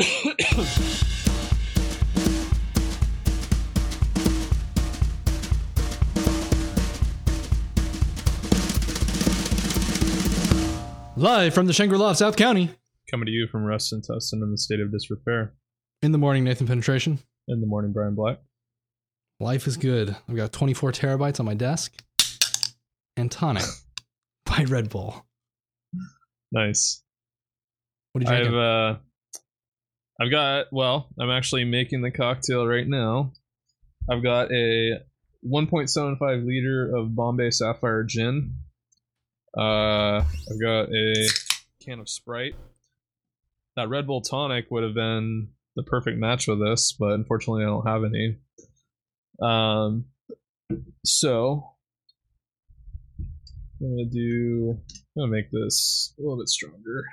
Live from the Shangri-La of South County. Coming to you from Rust and Tustin in the state of disrepair. In the morning, Nathan Penetration. In the morning, Brian Black. Life is good. I've got 24 terabytes on my desk. And tonic by Red Bull. Nice. What are you drinking? I'm actually making the cocktail right now. I've got a 1.75 liter of Bombay Sapphire gin. I've got a can of Sprite. That Red Bull tonic would have been the perfect match with this, but unfortunately I don't have any. So I'm gonna make this a little bit stronger.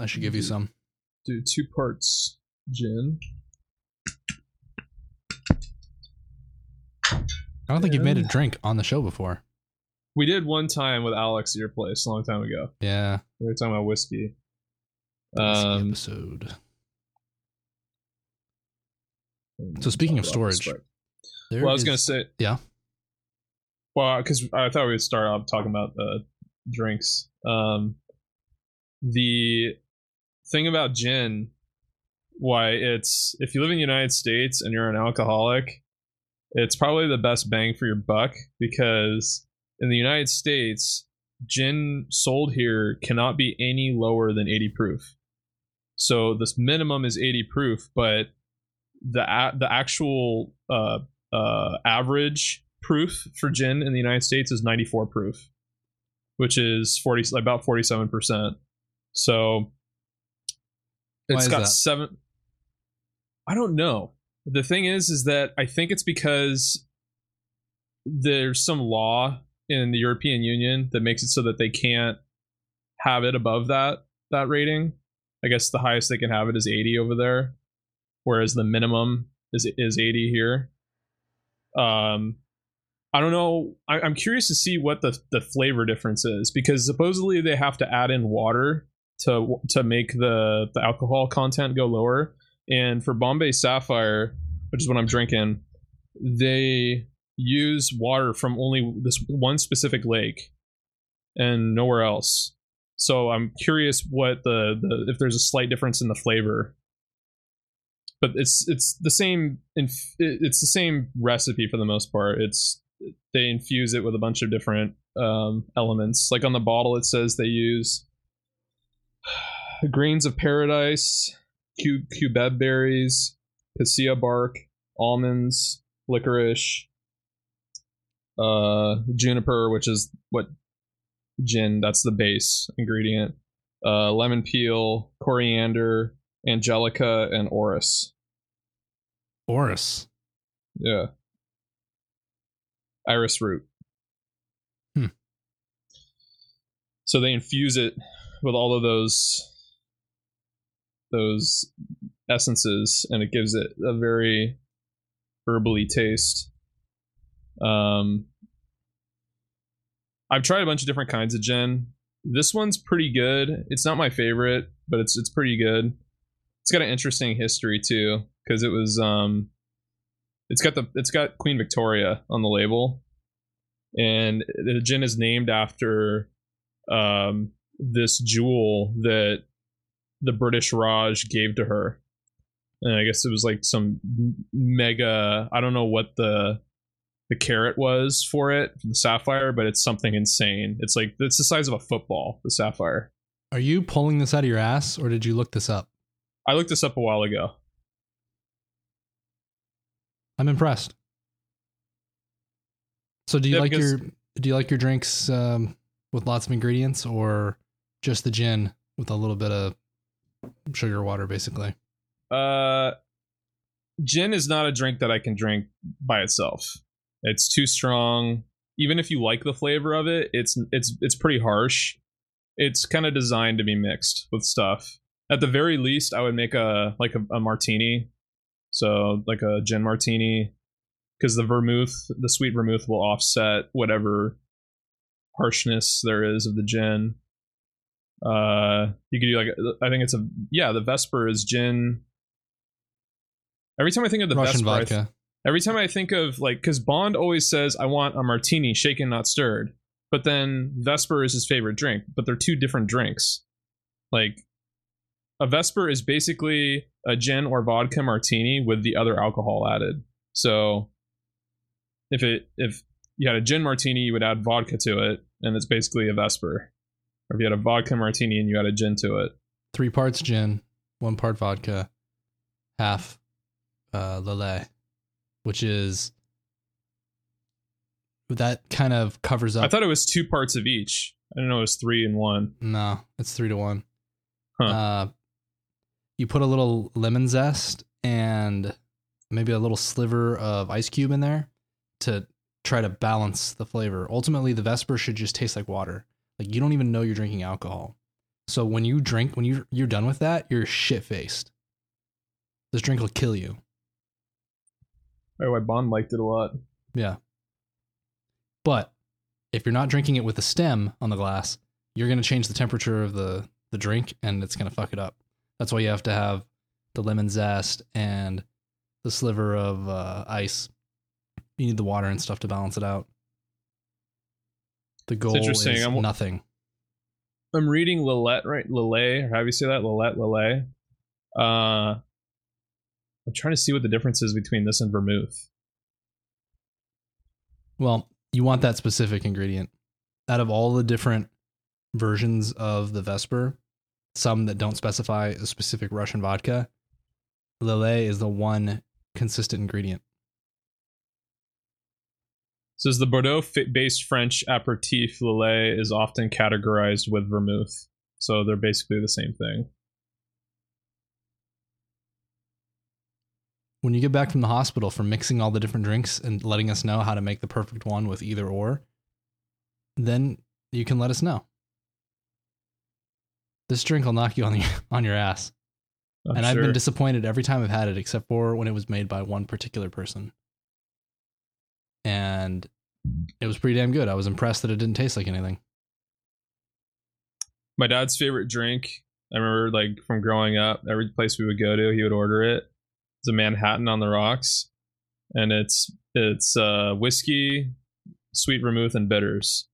I should give you some. Do 2 parts gin. I don't think you've made a drink on the show before. We did one time with Alex at your place a long time ago. Yeah. We were talking about whiskey. Episode. So speaking of storage. Well, I was going to say. Yeah. Well, because I thought we would start off talking about the drinks. The thing about gin, why it's, if you live in the United States and you're an alcoholic, it's probably the best bang for your buck, because in the United States, gin sold here cannot be any lower than 80 proof. So this minimum is 80 proof, but the actual average proof for gin in the United States is 94 proof, which is about 47%. So it's got 7. I don't know. The thing is that I think it's because there's some law in the European Union that makes it so that they can't have it above that rating. I guess the highest they can have it is 80 over there, whereas the minimum is 80 here. I don't know. I'm curious to see what the flavor difference is, because supposedly they have to add in water to make the alcohol content go lower. And for Bombay Sapphire, which is what I'm drinking, they use water from only this one specific lake and nowhere else. So I'm curious what if there's a slight difference in the flavor, but it's the same recipe for the most part. They infuse it with a bunch of different elements. Like on the bottle, it says they use greens of paradise, cubeb berries, cassia bark, almonds, licorice, juniper, which is what gin, that's the base ingredient, lemon peel, coriander, angelica, and orris. Yeah, iris root. So they infuse it with all of those essences, and it gives it a very herbally taste. I've tried a bunch of different kinds of gin. This one's pretty good. It's not my favorite, but it's pretty good. It's got an interesting history too, because it was it's got Queen Victoria on the label, and the gin is named after this jewel that the British Raj gave to her, and I guess it was like some mega. I don't know what the carat was for it, the sapphire, but it's something insane. It's like, it's the size of a football, the sapphire. Are you pulling this out of your ass, or did you look this up? I looked this up a while ago. I'm impressed. So do you like your drinks with lots of ingredients, or just the gin with a little bit of sugar water, basically? Gin is not a drink that I can drink by itself. It's too strong. Even if you like the flavor of it, it's pretty harsh. It's kind of designed to be mixed with stuff. At the very least, I would make a martini. So like a gin martini, because the sweet vermouth will offset whatever harshness there is of the gin. You could do like, I think it's a, yeah, the Vesper is gin. Every time I think of the Russian Vesper, vodka. Every time I think of like, because Bond always says, I want a martini, shaken, not stirred. But then Vesper is his favorite drink, but they're two different drinks. Like, a Vesper is basically a gin or vodka martini with the other alcohol added. So if you had a gin martini, you would add vodka to it, and it's basically a Vesper. Or if you had a vodka martini and you add a gin to it. 3 parts gin, 1 part vodka, half Lillet, which is... that kind of covers up. I thought it was 2 parts of each. I didn't know it was 3 and 1. No, it's 3 to 1. Huh. You put a little lemon zest and maybe a little sliver of ice cube in there to try to balance the flavor. Ultimately, the Vesper should just taste like water. Like, you don't even know you're drinking alcohol. So when you drink, when you're done with that, you're shit-faced. This drink will kill you. Oh, Bond liked it a lot. Yeah. But if you're not drinking it with a stem on the glass, you're going to change the temperature of the drink, and it's going to fuck it up. That's why you have to have the lemon zest and the sliver of ice. You need the water and stuff to balance it out. The goal is nothing. I'm reading Lillet, right? Lillet, or how do you say that? Lillet, Lillet. I'm trying to see what the difference is between this and vermouth. Well, you want that specific ingredient. Out of all the different versions of the Vesper, some that don't specify a specific Russian vodka, Lillet is the one consistent ingredient. So is the Bordeaux-based French aperitif Lillet is often categorized with vermouth. So they're basically the same thing. When you get back from the hospital from mixing all the different drinks and letting us know how to make the perfect one with either or, then you can let us know. This drink will knock you on your ass. And I've been disappointed every time I've had it, except for when it was made by one particular person. And it was pretty damn good. I was impressed that it didn't taste like anything. My dad's favorite drink, I remember like from growing up, every place we would go to, he would order it. It's a Manhattan on the rocks, and it's whiskey, sweet vermouth, and bitters.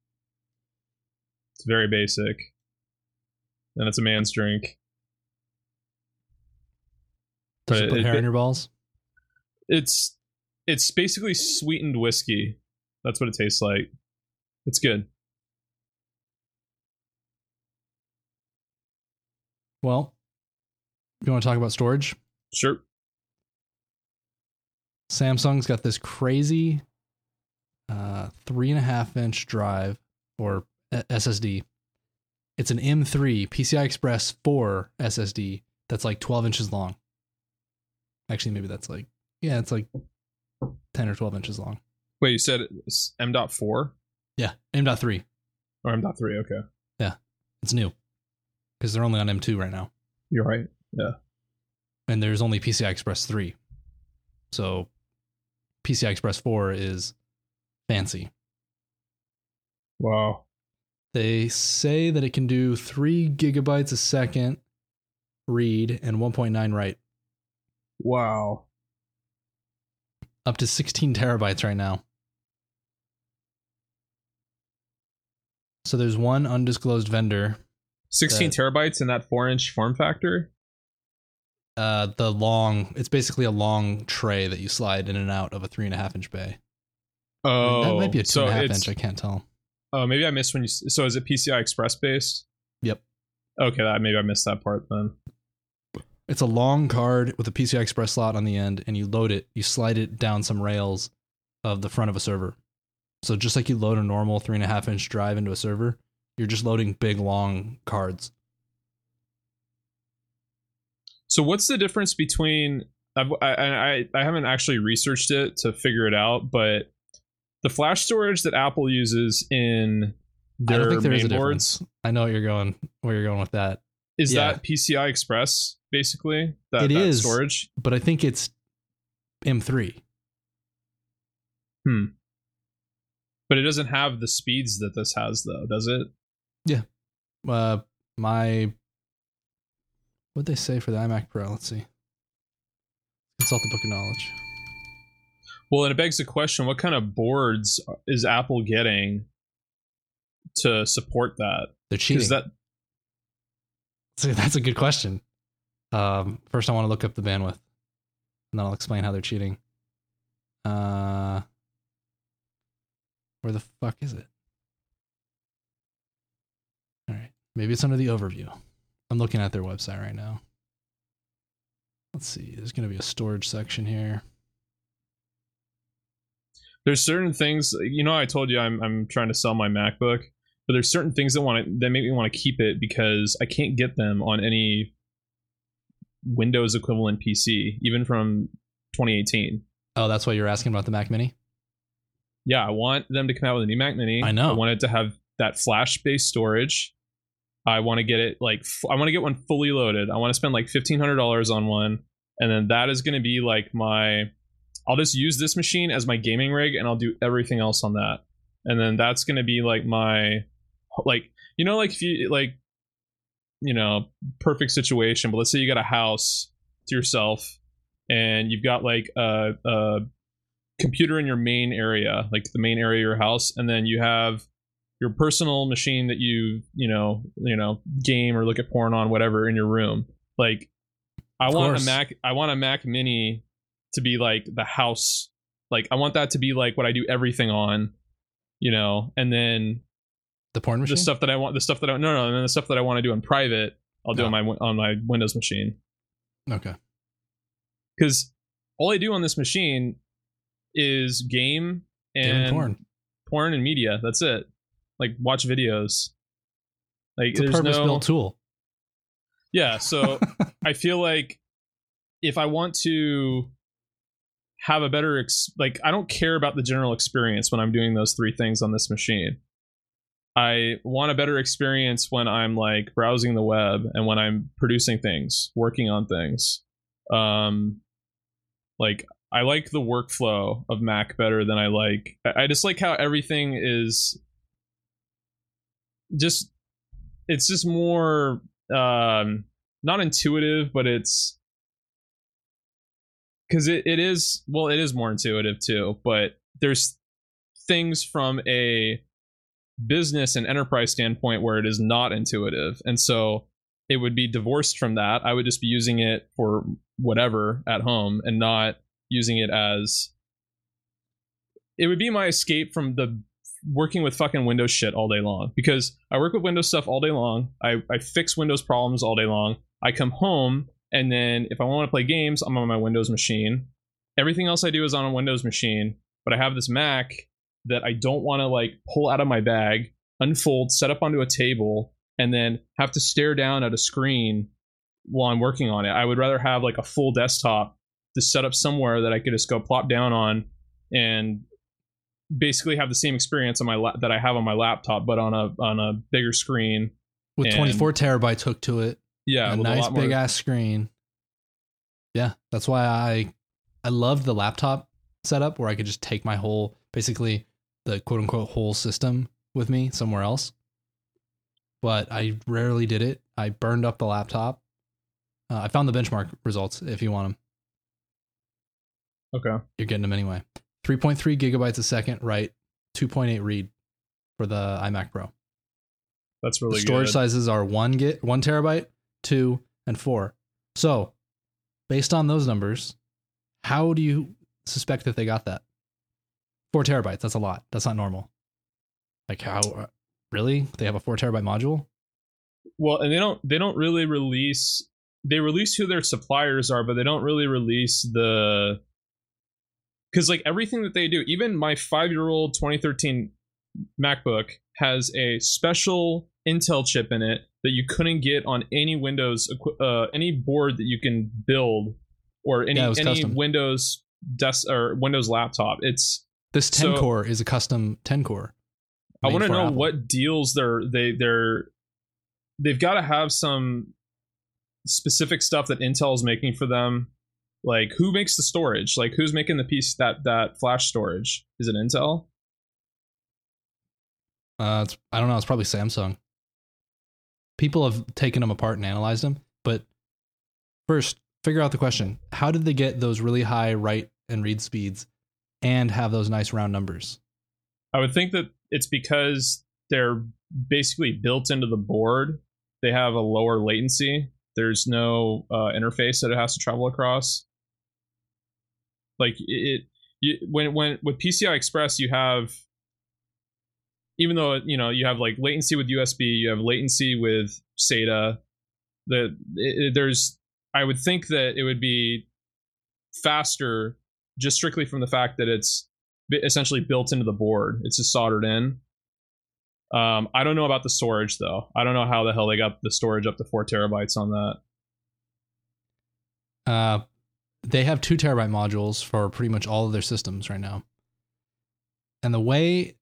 It's very basic, and it's a man's drink. Does it put hair in your balls? It's basically sweetened whiskey. That's what it tastes like. It's good. Well, you want to talk about storage? Sure. Samsung's got this crazy 3.5-inch drive, or SSD. It's an M.3 PCI Express 4 SSD that's like 12 inches long. Actually, maybe that's like, yeah, it's like 10 or 12 inches long. Wait, you said it's M.4? Yeah, M.3. Or M.3, okay. Yeah, it's new. Because they're only on M2 right now. You're right, yeah. And there's only PCI Express 3. So PCI Express 4 is fancy. Wow. They say that it can do 3 gigabytes a second read and 1.9 write. Wow. Up to 16 terabytes right now. So there's one undisclosed vendor. 16 terabytes in that 4-inch form factor? It's basically a long tray that you slide in and out of a 3.5-inch bay. Oh, that might be a 2.5-inch. I can't tell. Oh, maybe I missed when you. So is it PCI Express based? Yep. Okay, maybe I missed that part then. It's a long card with a PCI Express slot on the end, and you load it. You slide it down some rails of the front of a server. So just like you load a normal 3.5-inch drive into a server, you're just loading big long cards. So what's the difference between, I haven't actually researched it to figure it out, but the flash storage that Apple uses in their main boards. I know where you're going with that. Is that PCI Express, basically? That is storage? But I think it's M3. But it doesn't have the speeds that this has, though, does it? Yeah. What'd they say for the iMac Pro? Let's see. Consult the book of knowledge. Well, and it begs the question, what kind of boards is Apple getting to support that? They're cheating. That's a good question. First, I want to look up the bandwidth, and then I'll explain how they're cheating. Where the fuck is it? All right. Maybe it's under the overview. I'm looking at their website right now. Let's see. There's going to be a storage section here. There's certain things, you know, I told you I'm trying to sell my MacBook, but there's certain things that make me want to keep it because I can't get them on any Windows equivalent PC, even from 2018. Oh, that's why you're asking about the Mac Mini? Yeah, I want them to come out with a new Mac Mini. I know. I want it to have that flash-based storage. I want to get it I want to get one fully loaded. I want to spend like $1,500 on one, and then that is going to be like I'll just use this machine as my gaming rig, and I'll do everything else on that. And then that's going to be like my, perfect situation. But let's say you got a house to yourself, and you've got like a computer in your main area, like the main area of your house, and then you have your personal machine that you game or look at porn on, whatever, in your room. Like, I want a Mac Mini to be like the house. Like, I want that to be like what I do everything on, and then the porn machine, and then the stuff that I want to do in private, I'll do on my Windows machine. Okay. Because all I do on this machine is game and porn and media. That's it. Like, watch videos. Like, it's a purpose-built tool. Yeah. So I feel like if I want to have a better I don't care about the general experience when I'm doing those three things on this machine. I want a better experience when I'm like browsing the web and when I'm producing things, working on things. I like the workflow of Mac better than I just like how everything is just, it's just more not intuitive, but it's because it is more intuitive too, but there's things from a business and enterprise standpoint where it is not intuitive, and so it would be divorced from that. I would just be using it for whatever at home and not using it as, it would be my escape from the working with fucking Windows shit all day long, because I work with Windows stuff all day long. I fix Windows problems all day long. I come home, and then if I want to play games, I'm on my Windows machine. Everything else I do is on a Windows machine, but I have this Mac that I don't want to pull out of my bag, unfold, set up onto a table, and then have to stare down at a screen while I'm working on it. I would rather have a full desktop to set up somewhere that I could just go plop down on and basically have the same experience on my that I have on my laptop, but on a bigger screen with 24 terabytes hooked to it. Yeah, with nice big ass screen. Yeah, that's why I love the laptop setup where I could just take my whole, basically the quote unquote whole system with me somewhere else. But I rarely did it. I burned up the laptop. I found the benchmark results if you want them. Okay, you're getting them anyway. 3.3 gigabytes a second, write, 2.8 read for the iMac Pro. That's really good. Storage sizes are 1 terabyte, 2, and 4. So, based on those numbers, how do you suspect that they got that? 4 terabytes, that's a lot. That's not normal. Really? They have a 4 terabyte module? Well, and they don't really release, they release who their suppliers are, but they don't really release because everything that they do, even my 5-year-old 2013 MacBook has a special Intel chip in it that you couldn't get on any Windows, any board that you can build, or any Windows desk or Windows laptop. It's this 10-core is a custom 10-core. I want to know Apple. What deals they've got to have some specific stuff that Intel is making for them. Like, who makes the storage? Like, who's making the piece that flash storage? Is it Intel? I don't know. It's probably Samsung. people have taken them apart and analyzed them. But first, figure out the question. How did they get those really high write and read speeds and have those nice round numbers? I would think that it's because they're basically built into the board. They have a lower latency. There's no interface that it has to travel across. Like when with PCI Express, you have, even though, you know, you have like latency with USB, you have latency with SATA. I would think that it would be faster just strictly from the fact that it's essentially built into the board. It's just soldered in. I don't know about the storage though. I don't know how the hell they got the storage up to 4 terabytes on that. They have 2 terabyte modules for pretty much all of their systems right now. And the way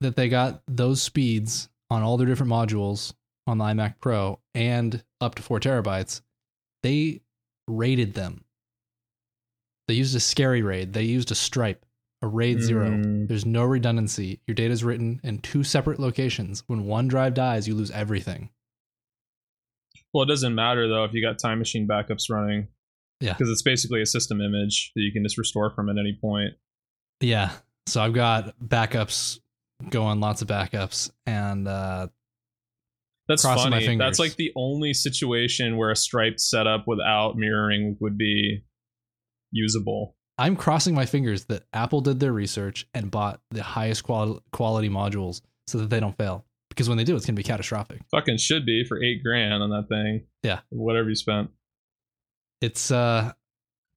that they got those speeds on all their different modules on the iMac Pro and up to 4 terabytes, they raided them. They used a scary RAID. They used a stripe. A RAID 0. There's no redundancy. Your data is written in two separate locations. When one drive dies, you lose everything. Well, it doesn't matter, though, if you got Time Machine backups running. Yeah. Because it's basically a system image that you can just restore from at any point. Yeah. So I've got backups going, lots of backups, and that's crossing funny. My fingers. That's like the only situation where a striped setup without mirroring would be usable. I'm crossing my fingers that Apple did their research and bought the highest quality modules so that they don't fail. Because when they do, it's going to be catastrophic. Fucking should be for $8,000 on that thing. Yeah. Whatever you spent. It's, let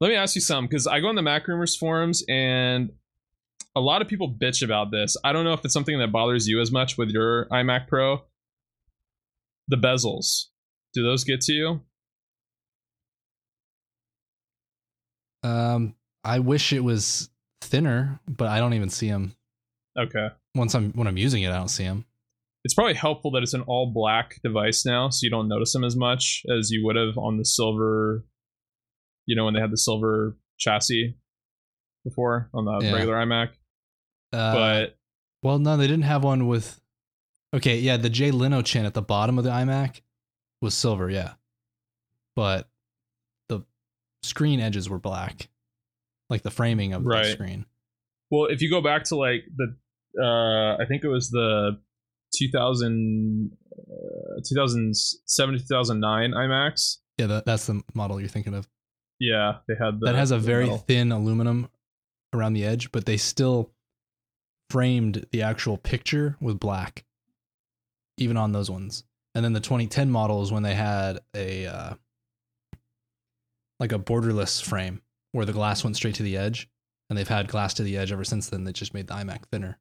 me ask you something, because I go on the Mac Rumors forums and a lot of people bitch about this. I don't know if it's something that bothers you as much with your iMac Pro. The bezels. Do those get to you? I wish it was thinner, but I don't even see them. Okay. When I'm using it, I don't see them. It's probably helpful that it's an all black device now, so you don't notice them as much as you would have on the silver, you know, when they had the silver chassis before on the regular iMac. Well, no, they didn't have one with. Okay, yeah, the Jay Leno chin at the bottom of the iMac was silver, yeah, but the screen edges were black. Like the framing of the screen. Well, if you go back to like the, I think it was the 2007 to 2009 iMacs. Yeah, that's the model you're thinking of. Yeah, they had that has a very thin aluminum around the edge, but they still framed the actual picture with black, even on those ones. And then the 2010 model is when they had a like a borderless frame, where the glass went straight to the edge, and they've had glass to the edge ever since then. They just made the iMac thinner.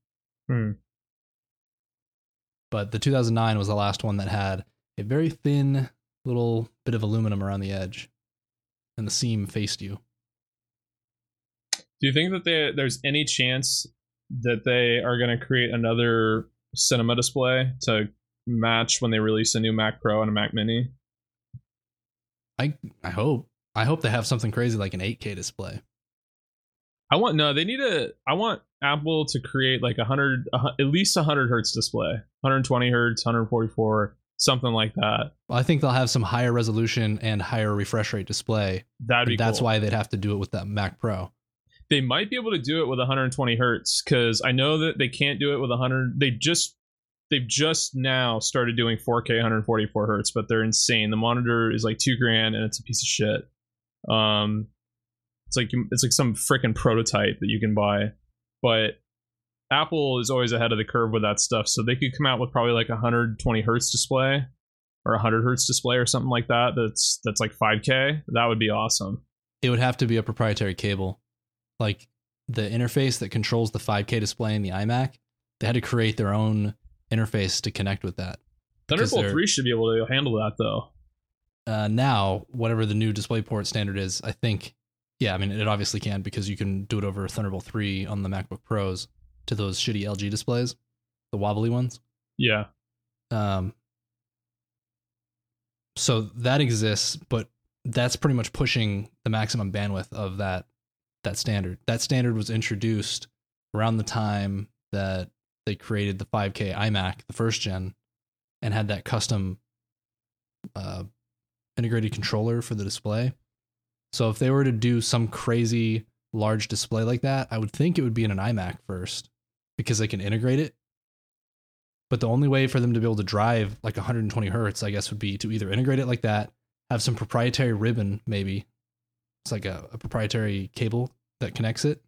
But the 2009 was the last one that had a very thin little bit of aluminum around the edge, and the seam faced you. Do you think that there's any chance that they are going to create another cinema display to match when they release a new Mac Pro and a Mac Mini? I hope. I hope they have something crazy like an 8K display. I want Apple to create like at least 100 hertz display, 120 hertz, 144, something like that. Well, I think they'll have some higher resolution and higher refresh rate display. That's cool. Why they'd have to do it with that Mac Pro. They might be able to do it with 120 hertz because I know that they can't do it with 100. They've just now started doing 4K 144 hertz, but they're insane. The monitor is like $2,000 and it's a piece of shit. It's like some freaking prototype that you can buy, but Apple is always ahead of the curve with that stuff, so they could come out with probably like 120 hertz display or 100 hertz display or something like that. That's like $5,000. That would be awesome. It would have to be a proprietary cable, like the interface that controls the 5K display in the iMac. They had to create their own interface to connect with that. Thunderbolt 3 should be able to handle that though. Now, whatever the new DisplayPort standard is, I think, yeah, I mean, it obviously can, because you can do it over Thunderbolt 3 on the MacBook Pros to those shitty LG displays, the wobbly ones. Yeah. So that exists, but that's pretty much pushing the maximum bandwidth of that standard. That standard was introduced around the time that they created the 5K iMac, the first gen, and had that custom integrated controller for the display. So if they were to do some crazy large display like that, I would think it would be in an iMac first because they can integrate it. But the only way for them to be able to drive like 120 hertz, I guess, would be to either integrate it like that, have some proprietary ribbon, maybe. It's like a proprietary cable that connects it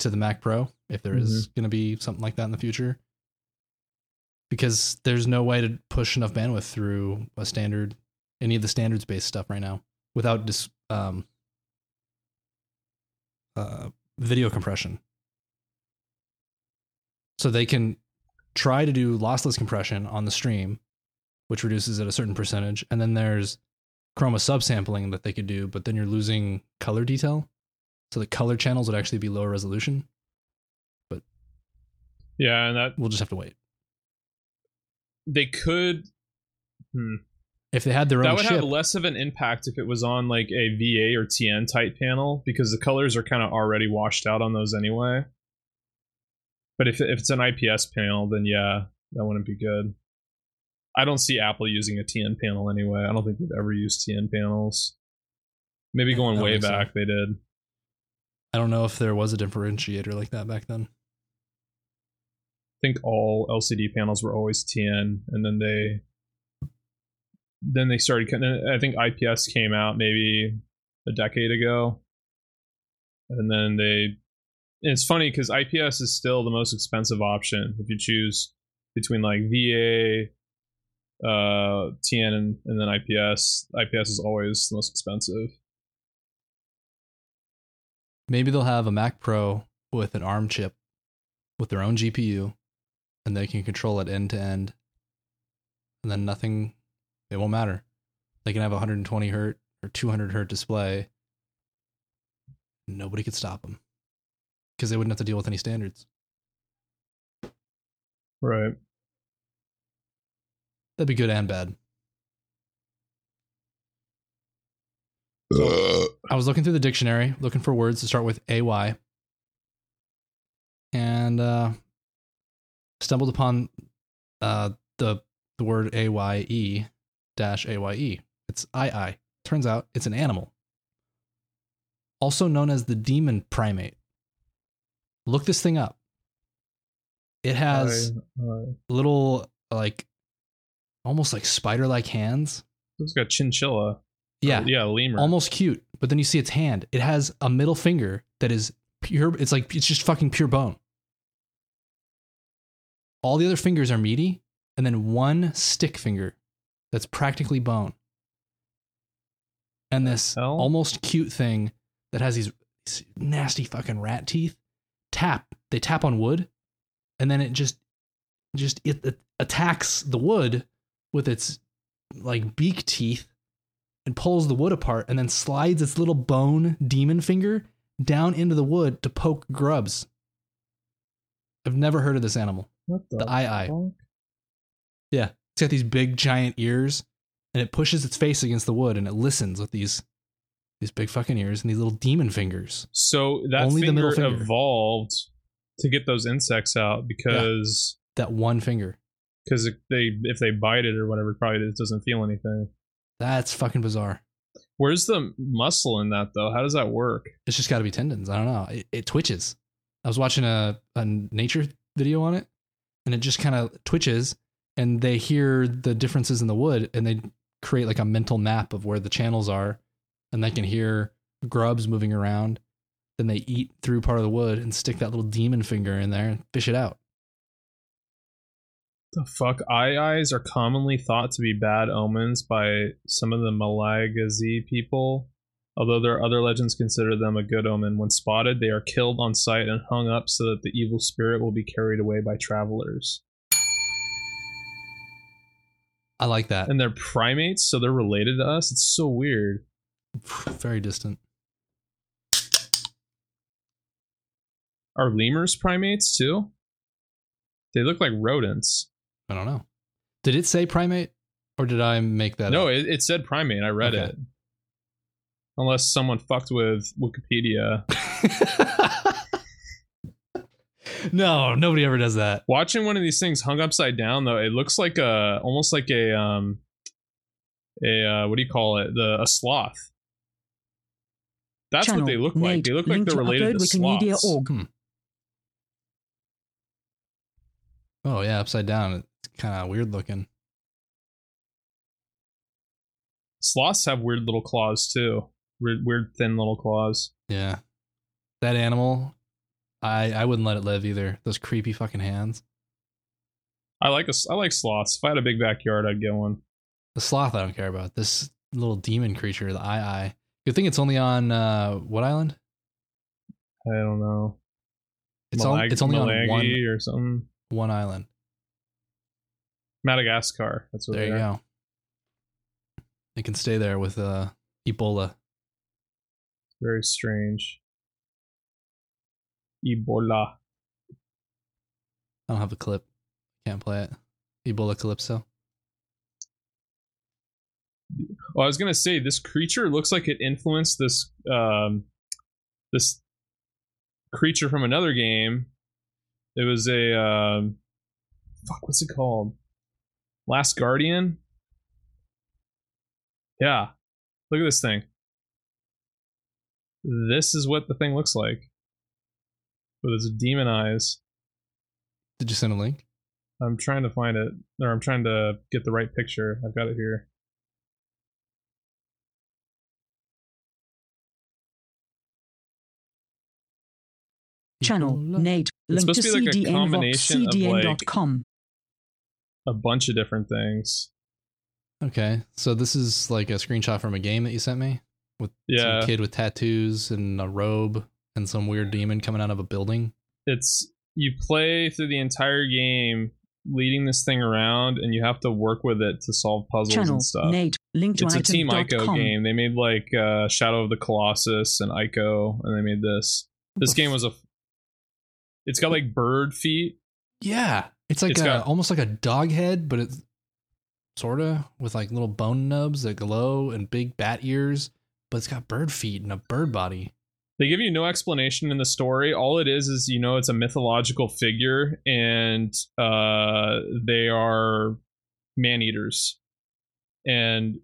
to the Mac Pro, if there is going to be something like that in the future. Because there's no way to push enough bandwidth through a standard, any of the standards-based stuff right now without video compression. So they can try to do lossless compression on the stream, which reduces at a certain percentage. And then there's chroma subsampling that they could do, but then you're losing color detail. So the color channels would actually be lower resolution. But yeah, and that we'll just have to wait. They could, if they had their own chip. That would have less of an impact if it was on like a VA or TN type panel, because the colors are kind of already washed out on those anyway. But if it's an IPS panel, then yeah, that wouldn't be good. I don't see Apple using a TN panel anyway. I don't think they've ever used TN panels. Maybe going way back, they did. I don't know if there was a differentiator like that back then. I think all LCD panels were always TN, and then they started. I think IPS came out maybe a decade ago, and then they. And it's funny because IPS is still the most expensive option if you choose between like VA, TN, and then IPS. IPS is always the most expensive. Maybe they'll have a Mac Pro with an ARM chip, with their own GPU. And they can control it end to end. And then nothing, it won't matter. They can have a 120 hertz or 200 hertz display. Nobody could stop them because they wouldn't have to deal with any standards. Right. That'd be good and bad. So, I was looking through the dictionary, looking for words to start with aye-aye. And, stumbled upon the word aye-aye. It's aye-aye. Turns out it's an animal, also known as the demon primate. Look this thing up. It has little, like, almost like spider-like hands. It's got chinchilla. Yeah. Yeah, lemur. Almost cute. But then you see its hand. It has a middle finger that is pure. It's like, it's just fucking pure bone. All the other fingers are meaty, and then one stick finger that's practically bone. And this almost cute thing that has these nasty fucking rat teeth tap on wood, and then it just attacks the wood with its like beak teeth and pulls the wood apart, and then slides its little bone demon finger down into the wood to poke grubs. I've never heard of this animal. What the aye-aye. Yeah. It's got these big giant ears, and it pushes its face against the wood, and it listens with these big fucking ears and these little demon fingers. So that only finger, the middle finger, evolved to get those insects out because... Yeah, that one finger. Because if they bite it or whatever, probably it doesn't feel anything. That's fucking bizarre. Where's the muscle in that, though? How does that work? It's just got to be tendons. I don't know. It twitches. I was watching a nature video on it. And it just kind of twitches, and they hear the differences in the wood, and they create like a mental map of where the channels are, and they can hear grubs moving around. Then they eat through part of the wood and stick that little demon finger in there and fish it out. The fuck? Aye-ayes are commonly thought to be bad omens by some of the Malagasy people, although there are other legends consider them a good omen. When spotted, they are killed on sight and hung up so that the evil spirit will be carried away by travelers. I like that. And they're primates, so they're related to us. It's so weird. Very distant. Are lemurs primates too? They look like rodents. I don't know. Did it say primate, or did I make that up? No, it said primate. I read it. Unless someone fucked with Wikipedia. No, nobody ever does that. Watching one of these things hung upside down, though, it looks like almost like a sloth. That's Channel, what they look like. They look like they're related to sloths. Oh yeah, upside down. It's kind of weird looking. Sloths have weird little claws too. Weird thin little claws. Yeah, that animal, I wouldn't let it live either. Those creepy fucking hands. I like sloths. If I had a big backyard, I'd get one. The sloth I don't care about. This little demon creature, the aye-aye. You think it's only on what island? I don't know. It's only on one or something. One island. Madagascar. That's what there they you are. Go. It can stay there with Ebola. Very strange. Ebola. I don't have a clip. Can't play it. Ebola Calypso. Well, I was gonna say this creature looks like it influenced this this creature from another game. It was a what's it called? Last Guardian. Yeah, look at this thing. This is what the thing looks like with its demon eyes. Did you send a link? I'm trying to find it, or I'm trying to get the right picture. I've got it here. Channel Nate. It's supposed to be like a combination of like a bunch of different things. Okay, so this is like a screenshot from a game that you sent me with some kid with tattoos and a robe and some weird demon coming out of a building. It's you play through the entire game leading this thing around, and you have to work with it to solve puzzles and stuff. Nate, it's a Team Ico game. They made like Shadow of the Colossus and Ico, and they made this. This game was it's got like bird feet. Yeah, it's got almost like a dog head, but it's sort of with like little bone nubs that glow and big bat ears, but it's got bird feet and a bird body. They give you no explanation in the story. All it is it's a mythological figure, and they are man-eaters. And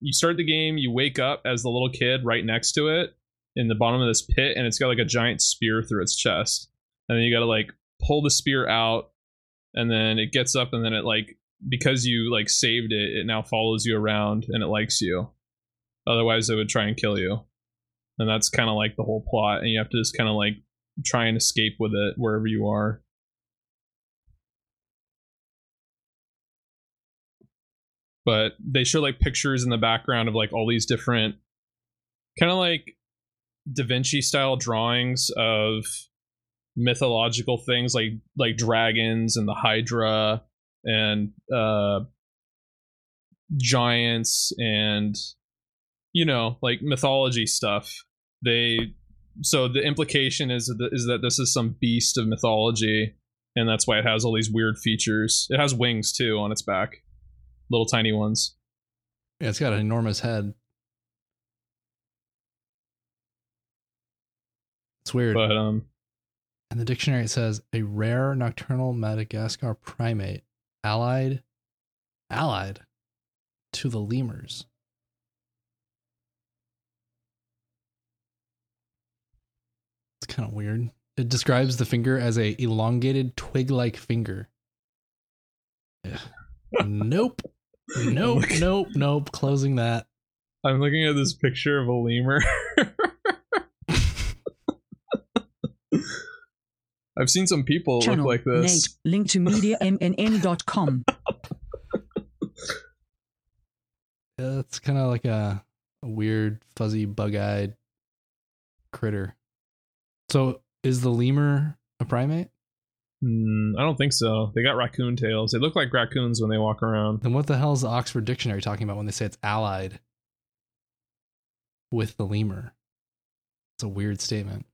you start the game, you wake up as the little kid right next to it in the bottom of this pit, and it's got like a giant spear through its chest, and then you gotta like pull the spear out, and then it gets up, and then it like, because you like saved it, it now follows you around and it likes you. Otherwise it would try and kill you, and that's kind of like the whole plot, and you have to just kind of like try and escape with it wherever you are. But they show like pictures in the background of like all these different kind of like Da Vinci style drawings of mythological things like dragons and the Hydra and giants and like mythology stuff. So the implication is that this is some beast of mythology, and that's why it has all these weird features. It has wings too on its back, little tiny ones. Yeah, it's got an enormous head. It's weird. But in the dictionary it says a rare nocturnal Madagascar primate allied to the lemurs. It's kind of weird. It describes the finger as a elongated twig-like finger. Yeah. Nope. Closing that. I'm looking at this picture of a lemur. I've seen some people look like this. Nate, link to mediamnn.com. Yeah, it's kind of like a weird, fuzzy, bug-eyed critter. So is the lemur a primate? I don't think so. They got raccoon tails. They look like raccoons when they walk around. Then what the hell is the Oxford Dictionary talking about when they say it's allied with the lemur? It's a weird statement.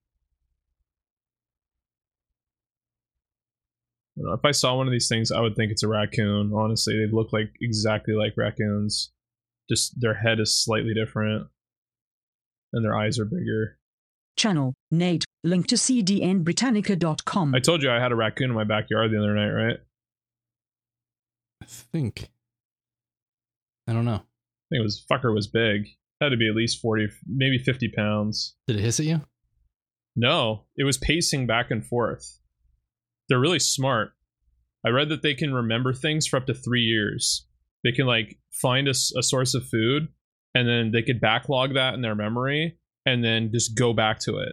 If I saw one of these things, I would think it's a raccoon. Honestly, they look like exactly like raccoons. Just their head is slightly different and their eyes are bigger. Channel, Nate, link to cdnbritannica.com. I told you I had a raccoon in my backyard the other night, right? I don't know. think it was, fucker was big. Had to be at least 40, maybe 50 pounds. Did it hiss at you? No, it was pacing back and forth. They're really smart. I read that they can remember things for up to 3 years. They can like find a source of food, and then they could backlog that in their memory and then just go back to it.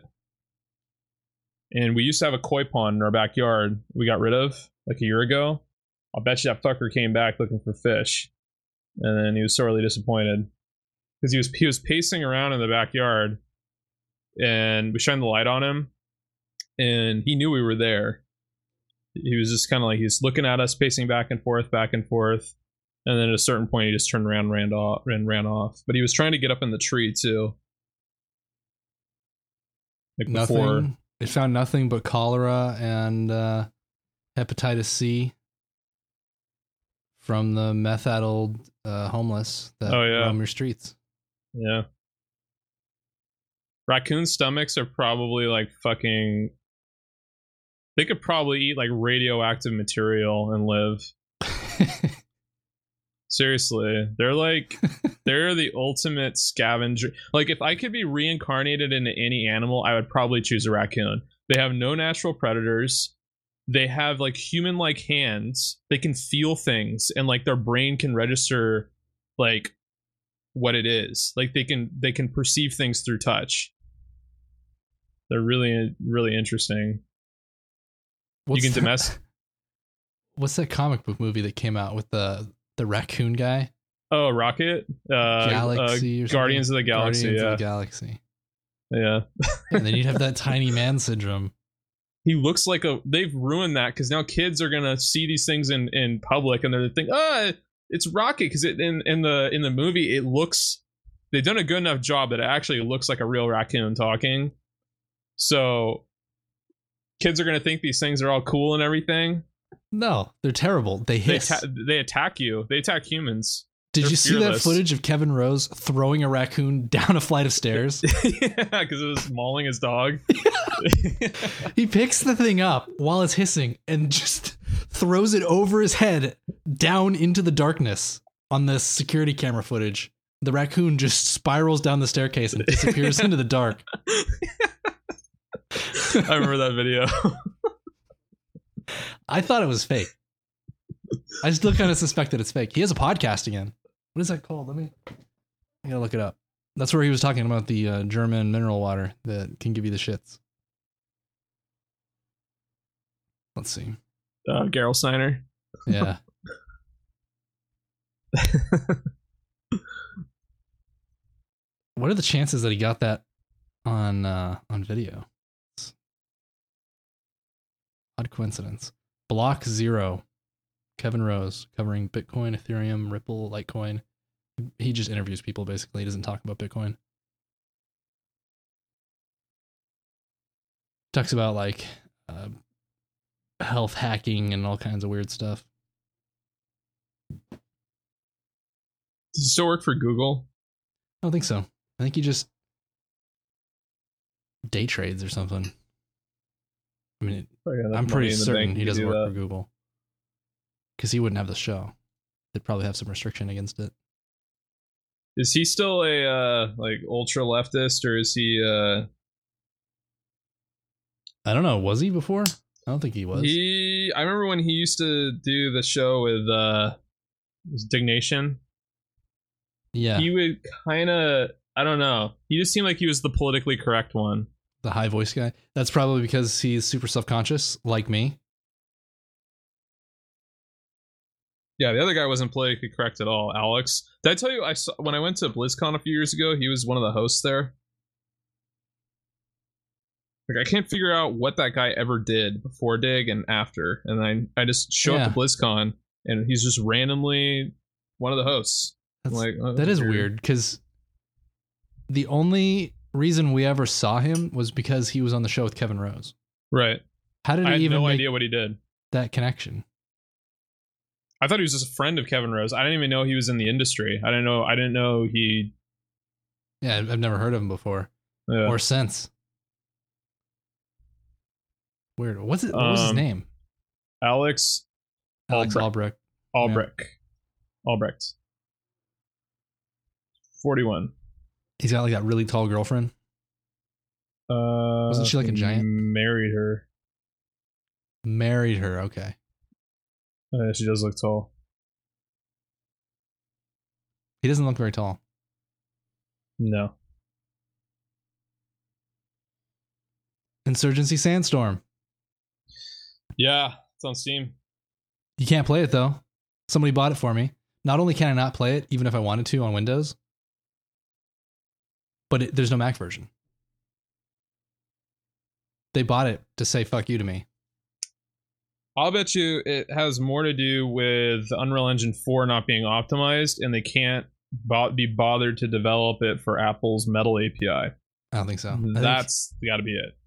And we used to have a koi pond in our backyard we got rid of like a year ago. I'll bet you that fucker came back looking for fish. And then he was sorely disappointed because he was pacing around in the backyard, and we shined the light on him and he knew we were there. He was just kind of like, he's looking at us, pacing back and forth. And then at a certain point, he just turned around and ran off. But he was trying to get up in the tree too. Like nothing. Before. They found nothing but cholera and hepatitis C from the meth-addled homeless that roam your streets. Yeah. Raccoon stomachs are probably like fucking... They could probably eat like radioactive material and live. Seriously, they're the ultimate scavenger. Like, if I could be reincarnated into any animal, I would probably choose a raccoon. They have no natural predators. They have like human-like hands. They can feel things, and like their brain can register like what it is. Like they can perceive things through touch. They're really, really interesting. What's that comic book movie that came out with the raccoon guy? Oh, Rocket? Galaxy or Guardians of the Galaxy. Yeah. And then you'd have that tiny man syndrome. He looks like they've ruined that because now kids are gonna see these things in public and they're gonna think, it's Rocket, because in the movie they've done a good enough job that it actually looks like a real raccoon talking. So kids are gonna think these things are all cool and everything. No, they're terrible. They hiss. They attack you. They attack humans. Did you see that footage of Kevin Rose throwing a raccoon down a flight of stairs? Yeah, because it was mauling his dog. He picks the thing up while it's hissing and just throws it over his head down into the darkness on the security camera footage. The raccoon just spirals down the staircase and disappears into the dark. I remember that video. I thought it was fake. I still kind of suspect that it's fake. He has a podcast again. What is that called? I gotta look it up. That's where he was talking about the German mineral water that can give you the shits. Let's see. Gerald Steiner. Yeah. What are the chances that he got that on video? Odd coincidence. Block Zero. Kevin Rose, covering Bitcoin, Ethereum, Ripple, Litecoin. He just interviews people, basically. He doesn't talk about Bitcoin. Talks about like health hacking and all kinds of weird stuff. Does he still work for Google? I don't think so. I think he just day trades or something. I mean, I'm pretty certain he doesn't work for Google, because he wouldn't have the show. They'd probably have some restriction against it. Is he still a like ultra leftist, or is he? I don't know. Was he before? I don't think he was. I remember when he used to do the show with Dignation. Yeah, he would kind of. I don't know. He just seemed like he was the politically correct one. The high voice guy. That's probably because he's super self-conscious, like me. Yeah, the other guy wasn't politically correct at all. Alex, did I tell you when I went to BlizzCon a few years ago, he was one of the hosts there. Like, I can't figure out what that guy ever did before Dig and after, and I just show up to BlizzCon and he's just randomly one of the hosts. That is weird, because the only reason we ever saw him was because he was on the show with Kevin Rose. Right. How did he even no idea what he did? That connection. I thought he was just a friend of Kevin Rose. I didn't even know he was in the industry. I didn't know he. Yeah, I've never heard of him before or since. Weird. What was his name? Alex Albrecht. 41. He's got like that really tall girlfriend. Wasn't she like a giant? Married her. Okay. She does look tall. He doesn't look very tall. No. Insurgency Sandstorm. Yeah, it's on Steam. You can't play it though. Somebody bought it for me. Not only can I not play it, even if I wanted to on Windows, but there's no Mac version. They bought it to say fuck you to me. I'll bet you it has more to do with Unreal Engine 4 not being optimized, and they can't be bothered to develop it for Apple's Metal API. I don't think so. That's got to be it.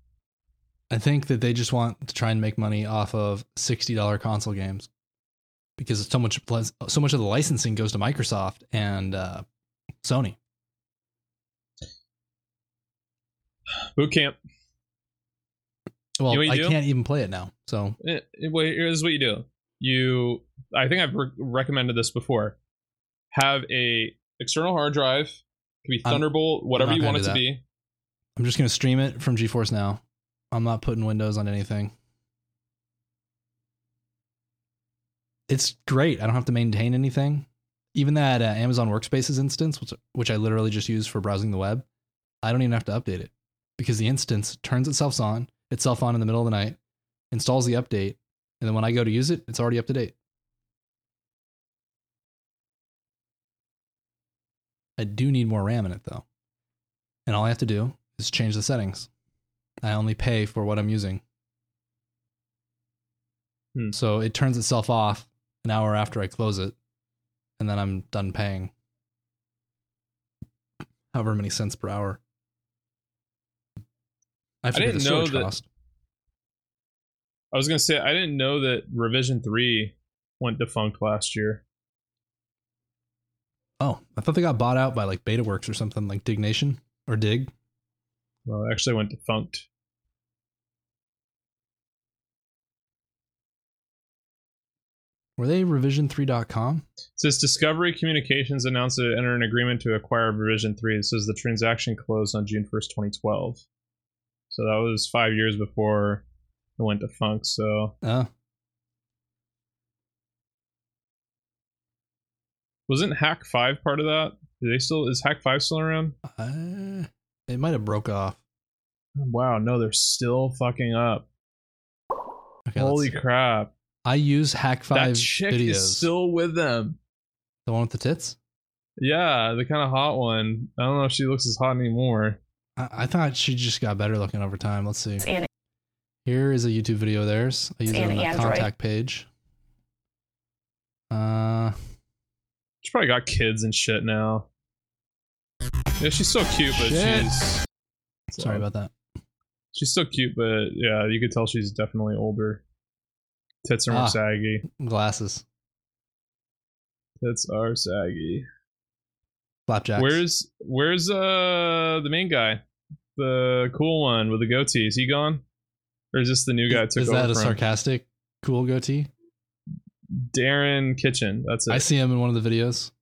I think that they just want to try and make money off of $60 console games, because so much of the licensing goes to Microsoft and Sony. Boot camp. Well, you know I can't even play it now. So here's what you do. I think I've recommended this before. Have a external hard drive. It could be Thunderbolt, whatever you want it to be. I'm just going to stream it from GeForce Now. I'm not putting Windows on anything. It's great. I don't have to maintain anything. Even that Amazon Workspaces instance, which I literally just use for browsing the web, I don't even have to update it because the instance turns itself on in the middle of the night, installs the update, and then when I go to use it, it's already up to date. I do need more RAM in it though. And all I have to do is change the settings. I only pay for what I'm using. So it turns itself off an hour after I close it, and then I'm done paying however many cents per hour. I didn't know that. I was going to say, I didn't know that Revision 3 went defunct last year. Oh, I thought they got bought out by like BetaWorks or something, like Dignation or Dig. Well, it actually went defunct. Were they revision3.com? It says Discovery Communications announced to enter an agreement to acquire Revision 3. It says the transaction closed on June 1st, 2012. So that was 5 years before it went defunct. So wasn't Hack 5 part of that? Is Hack 5 still around? It might have broke off. Wow, no, they're still fucking up. Okay, holy crap. I use Hack 5 videos. That chick is still with them. The one with the tits? Yeah, the kind of hot one. I don't know if she looks as hot anymore. I thought she just got better looking over time. Let's see. Here is a YouTube video of theirs. I use it on the contact page. She probably got kids and shit now. Yeah, she's so cute, but sorry about that. She's so cute, but yeah, you could tell she's definitely older. Tits are more saggy. Glasses. Tits are saggy. Flapjacks. Where's the main guy? The cool one with the goatee. Is he gone? Or is this the new guy took over? Is that a sarcastic cool goatee? Darren Kitchen. That's it. I see him in one of the videos.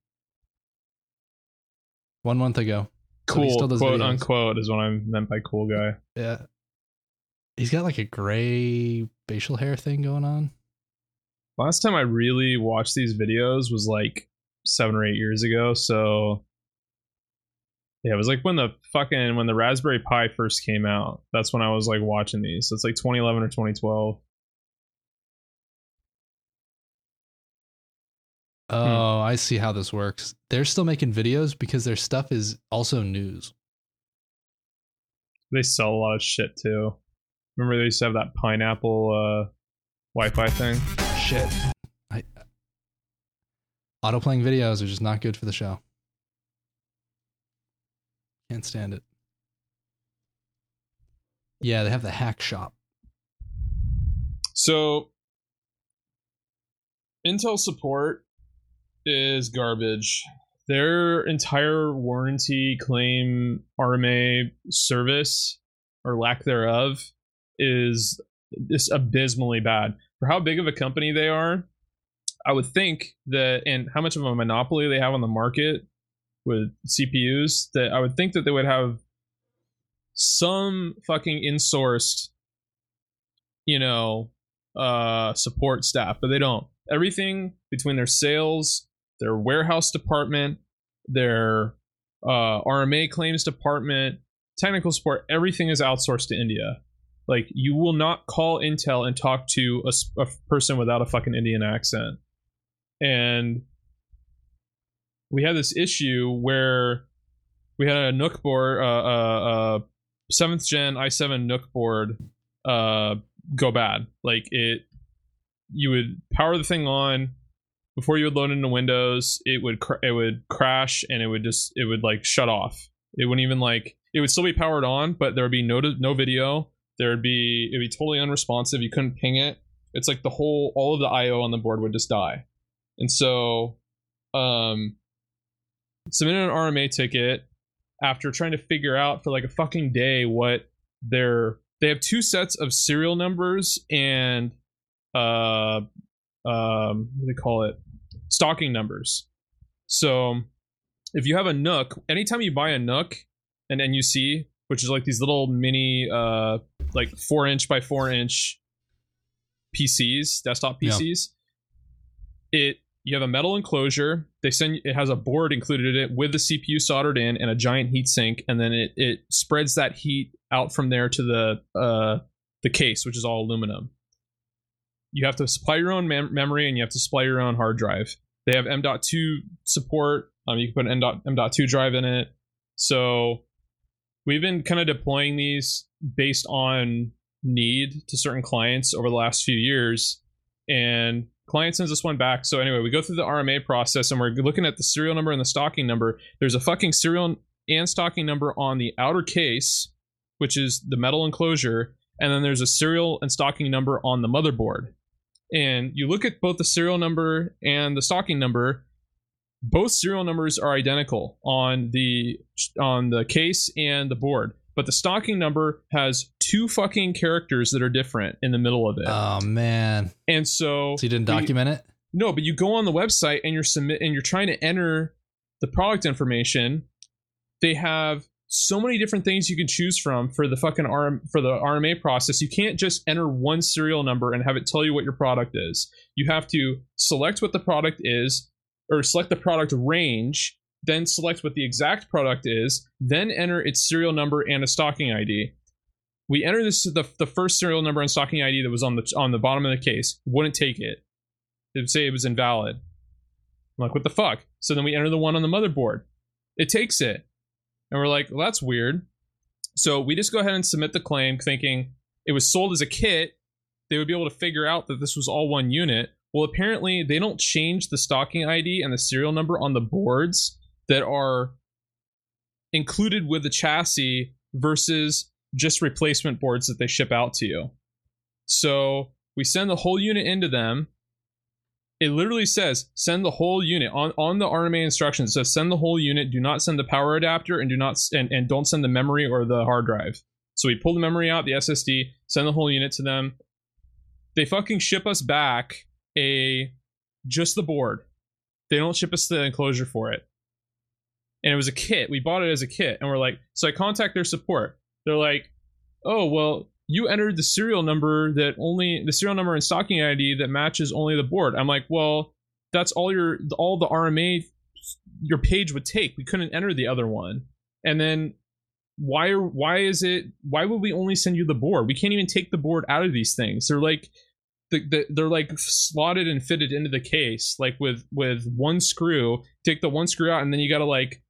1 month ago. Cool, so quote videos. Unquote, is what I meant by cool guy. Yeah. He's got like a gray facial hair thing going on. Last time I really watched these videos was like 7 or 8 years ago. So yeah, it was like when the Raspberry Pi first came out. That's when I was like watching these. So it's like 2011 or 2012. Oh, I see how this works. They're still making videos because their stuff is also news. They sell a lot of shit too. Remember they used to have that pineapple Wi-Fi thing? Shit. Auto-playing videos are just not good for the show. Can't stand it. Yeah, they have the hack shop. So, Intel support is garbage. Their entire warranty claim RMA service, or lack thereof, is just abysmally bad. For how big of a company they are, I would think that, and how much of a monopoly they have on the market, with CPUs, that I would think that they would have some fucking insourced, you know, support staff, but they don't. Everything between their sales, their warehouse department, their RMA claims department, technical support, everything is outsourced to India. Like, you will not call Intel and talk to a person without a fucking Indian accent. And we had this issue where we had a NUC board, 7th gen i7 NUC board go bad. Like, it, you would power the thing on, before you would load into Windows, it would crash, and it would like shut off. It wouldn't even, like, it would still be powered on, but there would be no video. It'd be totally unresponsive. You couldn't ping it. It's like all of the IO on the board would just die. And so, submitted an RMA ticket after trying to figure out for like a fucking day what they have two sets of serial numbers and what do they call it? Stocking numbers. So if you have a NUC, anytime you buy a NUC, an NUC, which is like these little mini, like 4-inch by 4-inch PCs, desktop PCs. Yeah. You have a metal enclosure. It has a board included in it with the CPU soldered in and a giant heat sink, and then it spreads that heat out from there to the case, which is all aluminum. You have to supply your own memory, and you have to supply your own hard drive. They have M.2 support. You can put an M.2 drive in it. So we've been kind of deploying these based on need to certain clients over the last few years, and client sends this one back. So anyway, we go through the RMA process, and we're looking at the serial number and the stocking number. There's a fucking serial and stocking number on the outer case, which is the metal enclosure, and then there's a serial and stocking number on the motherboard. And you look at both the serial number and the stocking number. Both serial numbers are identical on the case and the board, but the stocking number has two fucking characters that are different in the middle of it. Oh man. And so you didn't document it? No, but you go on the website and you're trying to enter the product information. They have so many different things you can choose from for the fucking RMA process. You can't just enter one serial number and have it tell you what your product is. You have to select what the product is, or select the product range, then select what the exact product is, then enter its serial number and a stocking ID. We entered this the first serial number and stocking ID that was on the bottom of the case. Wouldn't take it. It would say it was invalid. I'm like, what the fuck? So then we enter the one on the motherboard. It takes it. And we're like, well, that's weird. So we just go ahead and submit the claim, thinking it was sold as a kit. They would be able to figure out that this was all one unit. Well, apparently they don't change the stocking ID and the serial number on the boards that are included with the chassis versus just replacement boards that they ship out to you. So we send the whole unit into them. It literally says, send the whole unit on the RMA instructions. So send the whole unit. Do not send the power adapter and don't send the memory or the hard drive. So we pull the memory out, the SSD, send the whole unit to them. They fucking ship us back just the board. They don't ship us the enclosure for it. And it was a kit. We bought it as a kit, and we're like, so I contact their support. They're like, oh, well, you entered the serial number and stocking ID that matches only the board. I'm like, well, that's all the RMA your page would take. We couldn't enter the other one. And then why would we only send you the board? We can't even take the board out of these things. They're like, they're like slotted and fitted into the case, like with one screw. Take the one screw out, and then you gotta, like,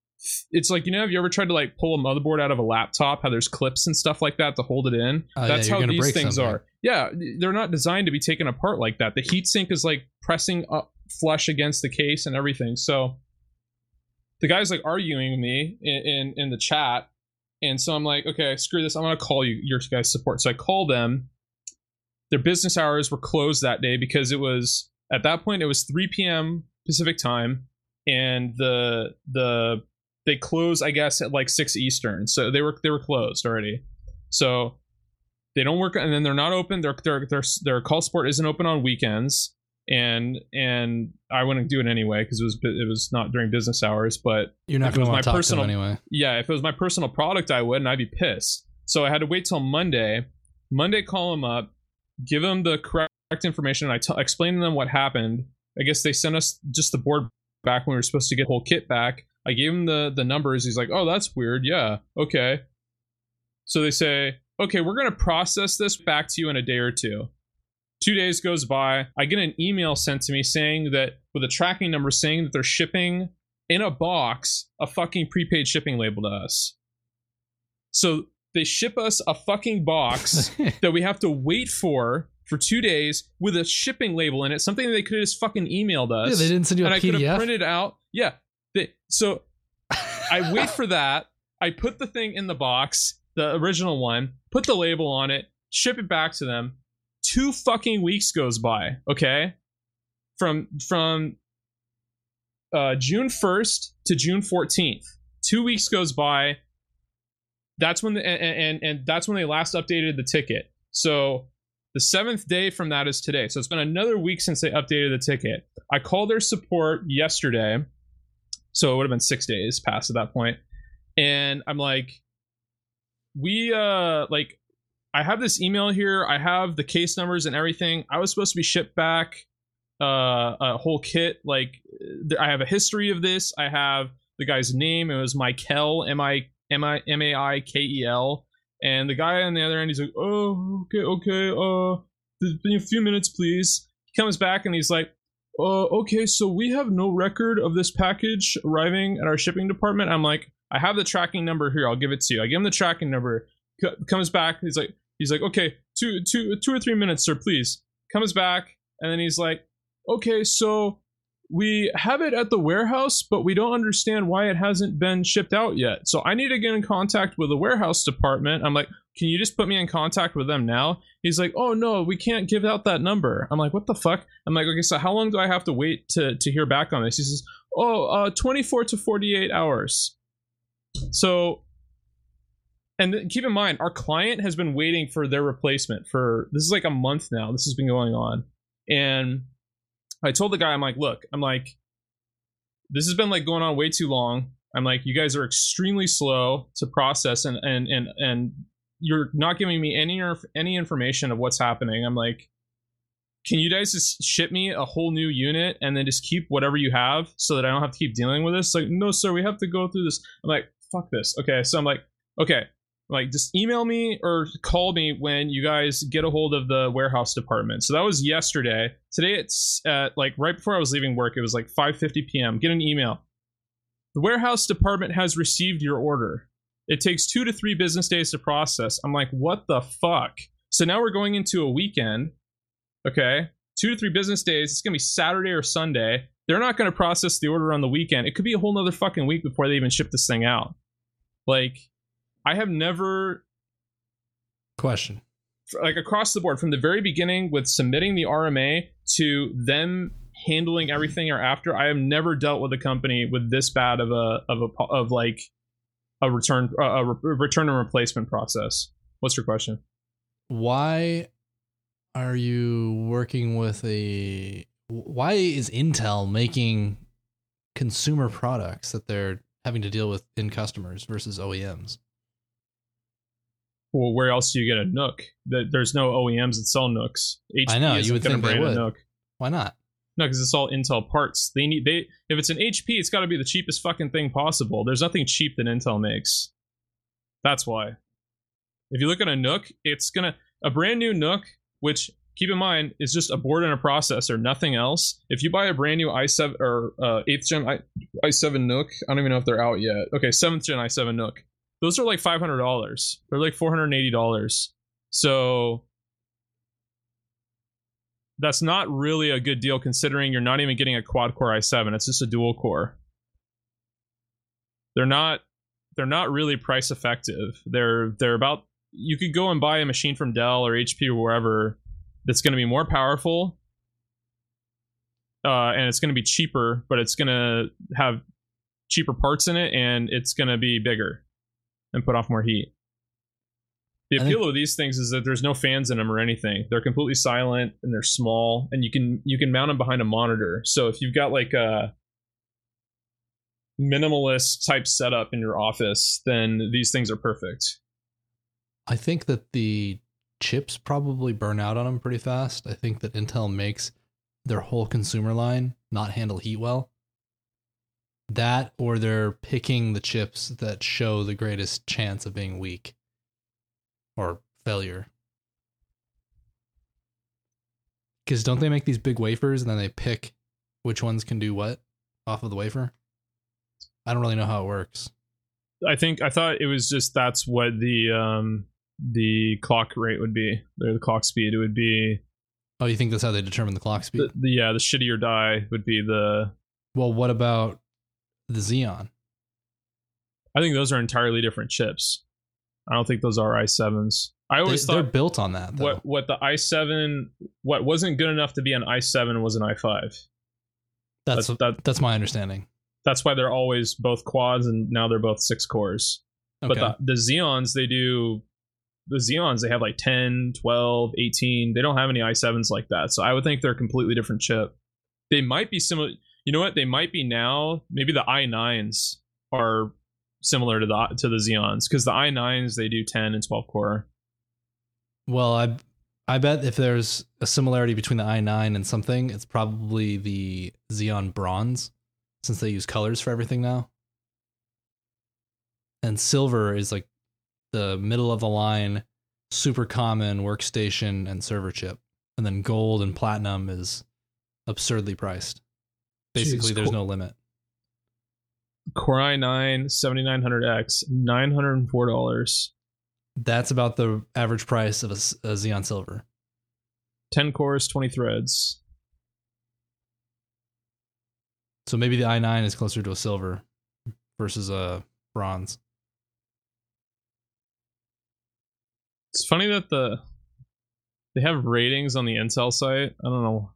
it's like, you know, have you ever tried to, like, pull a motherboard out of a laptop, how there's clips and stuff like that to hold it in? That's how these things are. Yeah, they're not designed to be taken apart like that. The heatsink is like pressing up flush against the case and everything. So the guy's like arguing with me in the chat, and so I'm like, okay, screw this, I'm gonna call your guys' support. So I call them. Their business hours were closed that day because it was, at that point, it was 3 p.m. Pacific time, and they close, I guess, at like 6 Eastern. So they were closed already. So they don't work, and then they're not open. Their call support isn't open on weekends. and I wouldn't do it anyway because it was not during business hours. But you're not going to talk to them anyway. Yeah, if it was my personal product, I would, and I'd be pissed. So I had to wait till Monday. Monday, call him up, give him the correct information, and I explain to them what happened. I guess they sent us just the board back when we were supposed to get the whole kit back. I gave him the numbers. He's like, "Oh, that's weird. Yeah, okay." So they say, "Okay, we're going to process this back to you in a day or two." 2 days goes by. I get an email sent to me saying that, with a tracking number, saying that they're shipping in a box a fucking prepaid shipping label to us. So they ship us a fucking box that we have to wait for 2 days with a shipping label in it. Something they could have just fucking emailed us. Yeah, they didn't send you a PDF. And I could have printed out. Yeah. So I wait for that. I put the thing in the box, the original one, put the label on it, ship it back to them. 2 fucking weeks goes by, okay? From June 1st to June 14th. 2 weeks goes by. That's when that's when they last updated the ticket. So the 7th day from that is today. So it's been another week since they updated the ticket. I called their support yesterday. So it would have been 6 days past at that point. And I'm like, I have this email here. I have the case numbers and everything. I was supposed to be shipped back a whole kit. Like, I have a history of this. I have the guy's name. It was Michael, M-I-M-A-I-K-E-L. And the guy on the other end, he's like, "Oh, okay. A few minutes, please." He comes back and he's like, "Okay, so we have no record of this package arriving at our shipping department." I'm like, "I have the tracking number here. I'll give it to you." I give him the tracking number. Comes back. He's like, "Okay, two or three minutes, sir, please." Comes back. And then he's like, "Okay, so we have it at the warehouse, but we don't understand why it hasn't been shipped out yet. So I need to get in contact with the warehouse department." I'm like, "Can you just put me in contact with them now?" He's like, "Oh, no, we can't give out that number." I'm like, "What the fuck?" I'm like, "Okay, so how long do I have to wait to hear back on this?" He says, 24 to 48 hours. So, and keep in mind, our client has been waiting for their replacement this is like a month now. This has been going on. And I told the guy, I'm like, "Look, this has been going on way too long. I'm like, you guys are extremely slow to process and you're not giving me any information of what's happening. I'm like, can you guys just ship me a whole new unit and then just keep whatever you have so that I don't have to keep dealing with this?" Like, "No, sir, we have to go through this." I'm like, "Fuck this." Okay. So I'm like, "Okay, just email me or call me when you guys get a hold of the warehouse department." So that was yesterday. Today it's at right before I was leaving work. It was 5:50 PM. Get an email. "The warehouse department has received your order. It takes 2 to 3 business days to process." I'm like, "What the fuck?" So now we're going into a weekend. Okay. 2 to 3 business days. It's going to be Saturday or Sunday. They're not going to process the order on the weekend. It could be a whole nother fucking week before they even ship this thing out. I have never... Question. Across the board, from the very beginning with submitting the RMA to them handling everything or after, I have never dealt with a company with this bad of a return and replacement process. What's your question? Why are you working with why is Intel making consumer products that they're having to deal with in customers versus OEMs? Well, where else do you get a Nook? There's no OEMs that sell Nooks. HP, I know, you would think they would. Nook. Why not? No, because it's all Intel parts. If it's an HP, it's got to be the cheapest fucking thing possible. There's nothing cheap that Intel makes. That's why. If you look at a Nook, a brand new Nook, which, keep in mind, is just a board and a processor, nothing else. If you buy a brand new i7 or 8th gen i7 Nook, I don't even know if they're out yet. Okay, 7th gen i7 Nook. Those are $500. They're $480. So that's not really a good deal, considering you're not even getting a quad core i7. It's just a dual core. They're not really price effective. They're about, you could go and buy a machine from Dell or HP or wherever that's going to be more powerful, and it's going to be cheaper, but it's going to have cheaper parts in it, and it's going to be bigger and put off more heat. The appeal of these things is that there's no fans in them or anything. They're completely silent and they're small, and you can mount them behind a monitor. So if you've got like a minimalist type setup in your office, then these things are perfect. I think that the chips probably burn out on them pretty fast. I think that Intel makes their whole consumer line not handle heat well. That, or they're picking the chips that show the greatest chance of being weak. Or failure. Because don't they make these big wafers and then they pick which ones can do what off of the wafer? I don't really know how it works. I thought it was just that's what the clock rate would be, or the clock speed. It would be. Oh, you think that's how they determine the clock speed? The shittier die would be the. Well, what about the Xeon? I think those are entirely different chips. I don't think those are i7s. I always thought they're built on that, though. What the i7, what wasn't good enough to be an i7 was an i5. That's my understanding. That's why they're always both quads, and now they're both 6 cores. Okay. But the Xeons, they have like 10, 12, 18. They don't have any i7s like that. So I would think they're a completely different chip. They might be similar. You know what? They might be now. Maybe the i9s are similar to the Xeons, because the i9s, they do 10 and 12 core. Well, I bet if there's a similarity between the i9 and something, it's probably the Xeon Bronze, since they use colors for everything now. And silver is like the middle of the line, super common workstation and server chip. And then gold and platinum is absurdly priced. Basically, there's no limit. Core i9 7900X, $904. That's about the average price of a Xeon Silver. 10 cores, 20 threads. So maybe the i9 is closer to a Silver versus a Bronze. It's funny that they have ratings on the Intel site. I don't know.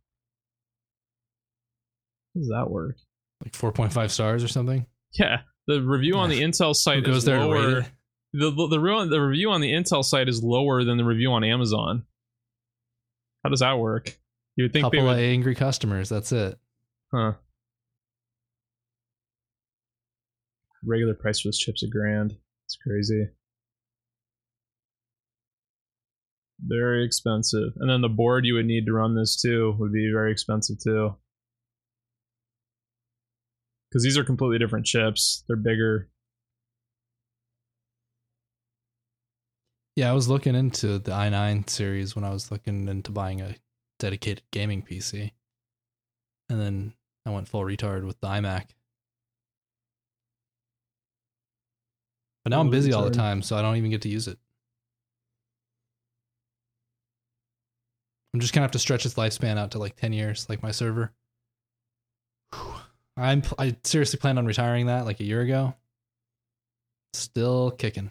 How does that work? Like 4.5 stars or something? Yeah, the review on the Intel site goes is there lower. The review on the Intel site is lower than the review on Amazon. How does that work? You would think couple of angry customers. That's it. Huh. Regular price for those chips $1,000. It's crazy. Very expensive. And then the board you would need to run this too would be very expensive too. Because these are completely different chips. They're bigger. Yeah, I was looking into the i9 series when I was looking into buying a dedicated gaming PC. And then I went full retard with the iMac. But now I'm busy all the time, so I don't even get to use it. I'm just going to have to stretch its lifespan out to like 10 years, like my server. Whew. I seriously planned on retiring that like a year ago. Still kicking.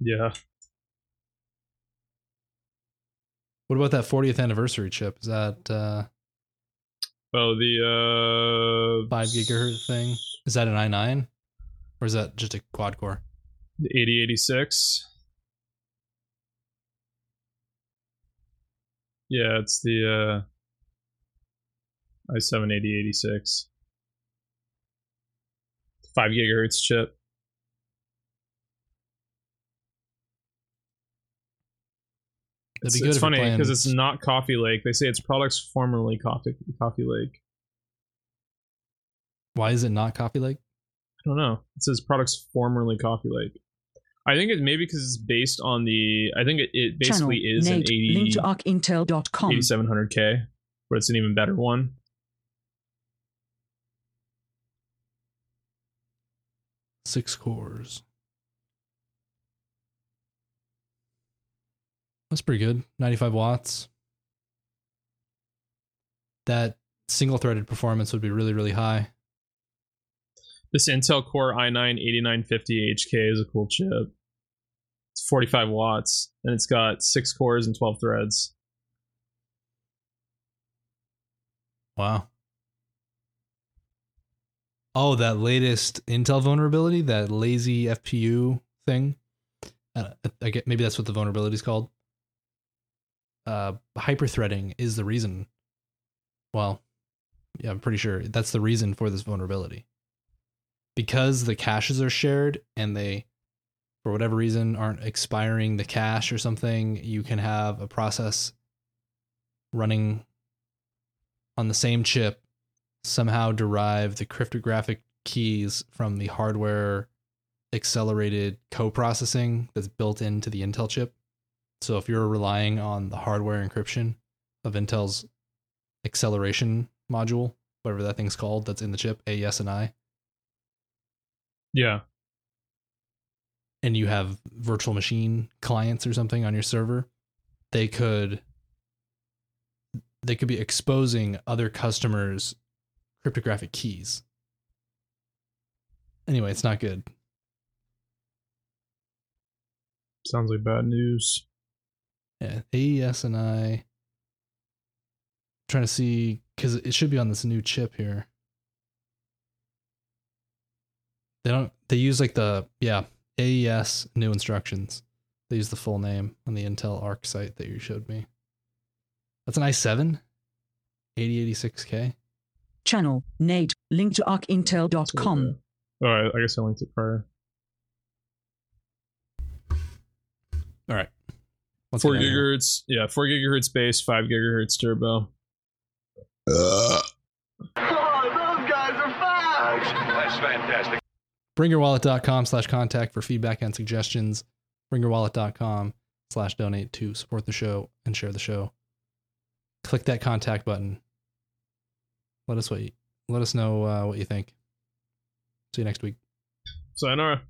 Yeah. What about that 40th anniversary chip? Is that the 5 gigahertz thing? Is that an i9? Or is that just a quad core? The 8086. Yeah, it's the i7-8086. 5 gigahertz chip. That'd be good. It's funny because it's not Coffee Lake. They say it's products formerly Coffee Lake. Why is it not Coffee Lake? I don't know. It says products formerly Coffee Lake. I think it maybe because it's based on the. I think it basically Channel is an 8700K, but it's an even better one. Six cores. That's pretty good. 95 watts. That single-threaded performance would be really, really high. This Intel Core i9-8950HK is a cool chip. It's 45 watts, and it's got 6 cores and 12 threads. Wow. Oh, that latest Intel vulnerability, that lazy FPU thing. I get maybe that's what the vulnerability is called. Hyperthreading is the reason. Well, yeah, I'm pretty sure that's the reason for this vulnerability. Because the caches are shared and they, for whatever reason, aren't expiring the cache or something, you can have a process running on the same chip somehow derive the cryptographic keys from the hardware accelerated co-processing that's built into the Intel chip. So if you're relying on the hardware encryption of Intel's acceleration module, whatever that thing's called, that's in the chip, aye-aye. Yeah. And you have virtual machine clients or something on your server, they could be exposing other customers' cryptographic keys. Anyway, it's not good. Sounds like bad news. Yeah, aye-aye. Trying to see, because it should be on this new chip here. They use like the, yeah, AES new instructions. They use the full name on the Intel Arc site that you showed me. That's an i7? 8086K? Channel, Nate, link to arcintel.com. All right, I guess I linked it prior. All right. 4 gigahertz, yeah, 4 gigahertz base, 5 gigahertz turbo. Oh, those guys are fags! That's fantastic. BringYourWallet.com/contact for feedback and suggestions. BringYourWallet.com/donate to support the show and share the show. Click that contact button. Let us know what you think. See you next week. Sayonara.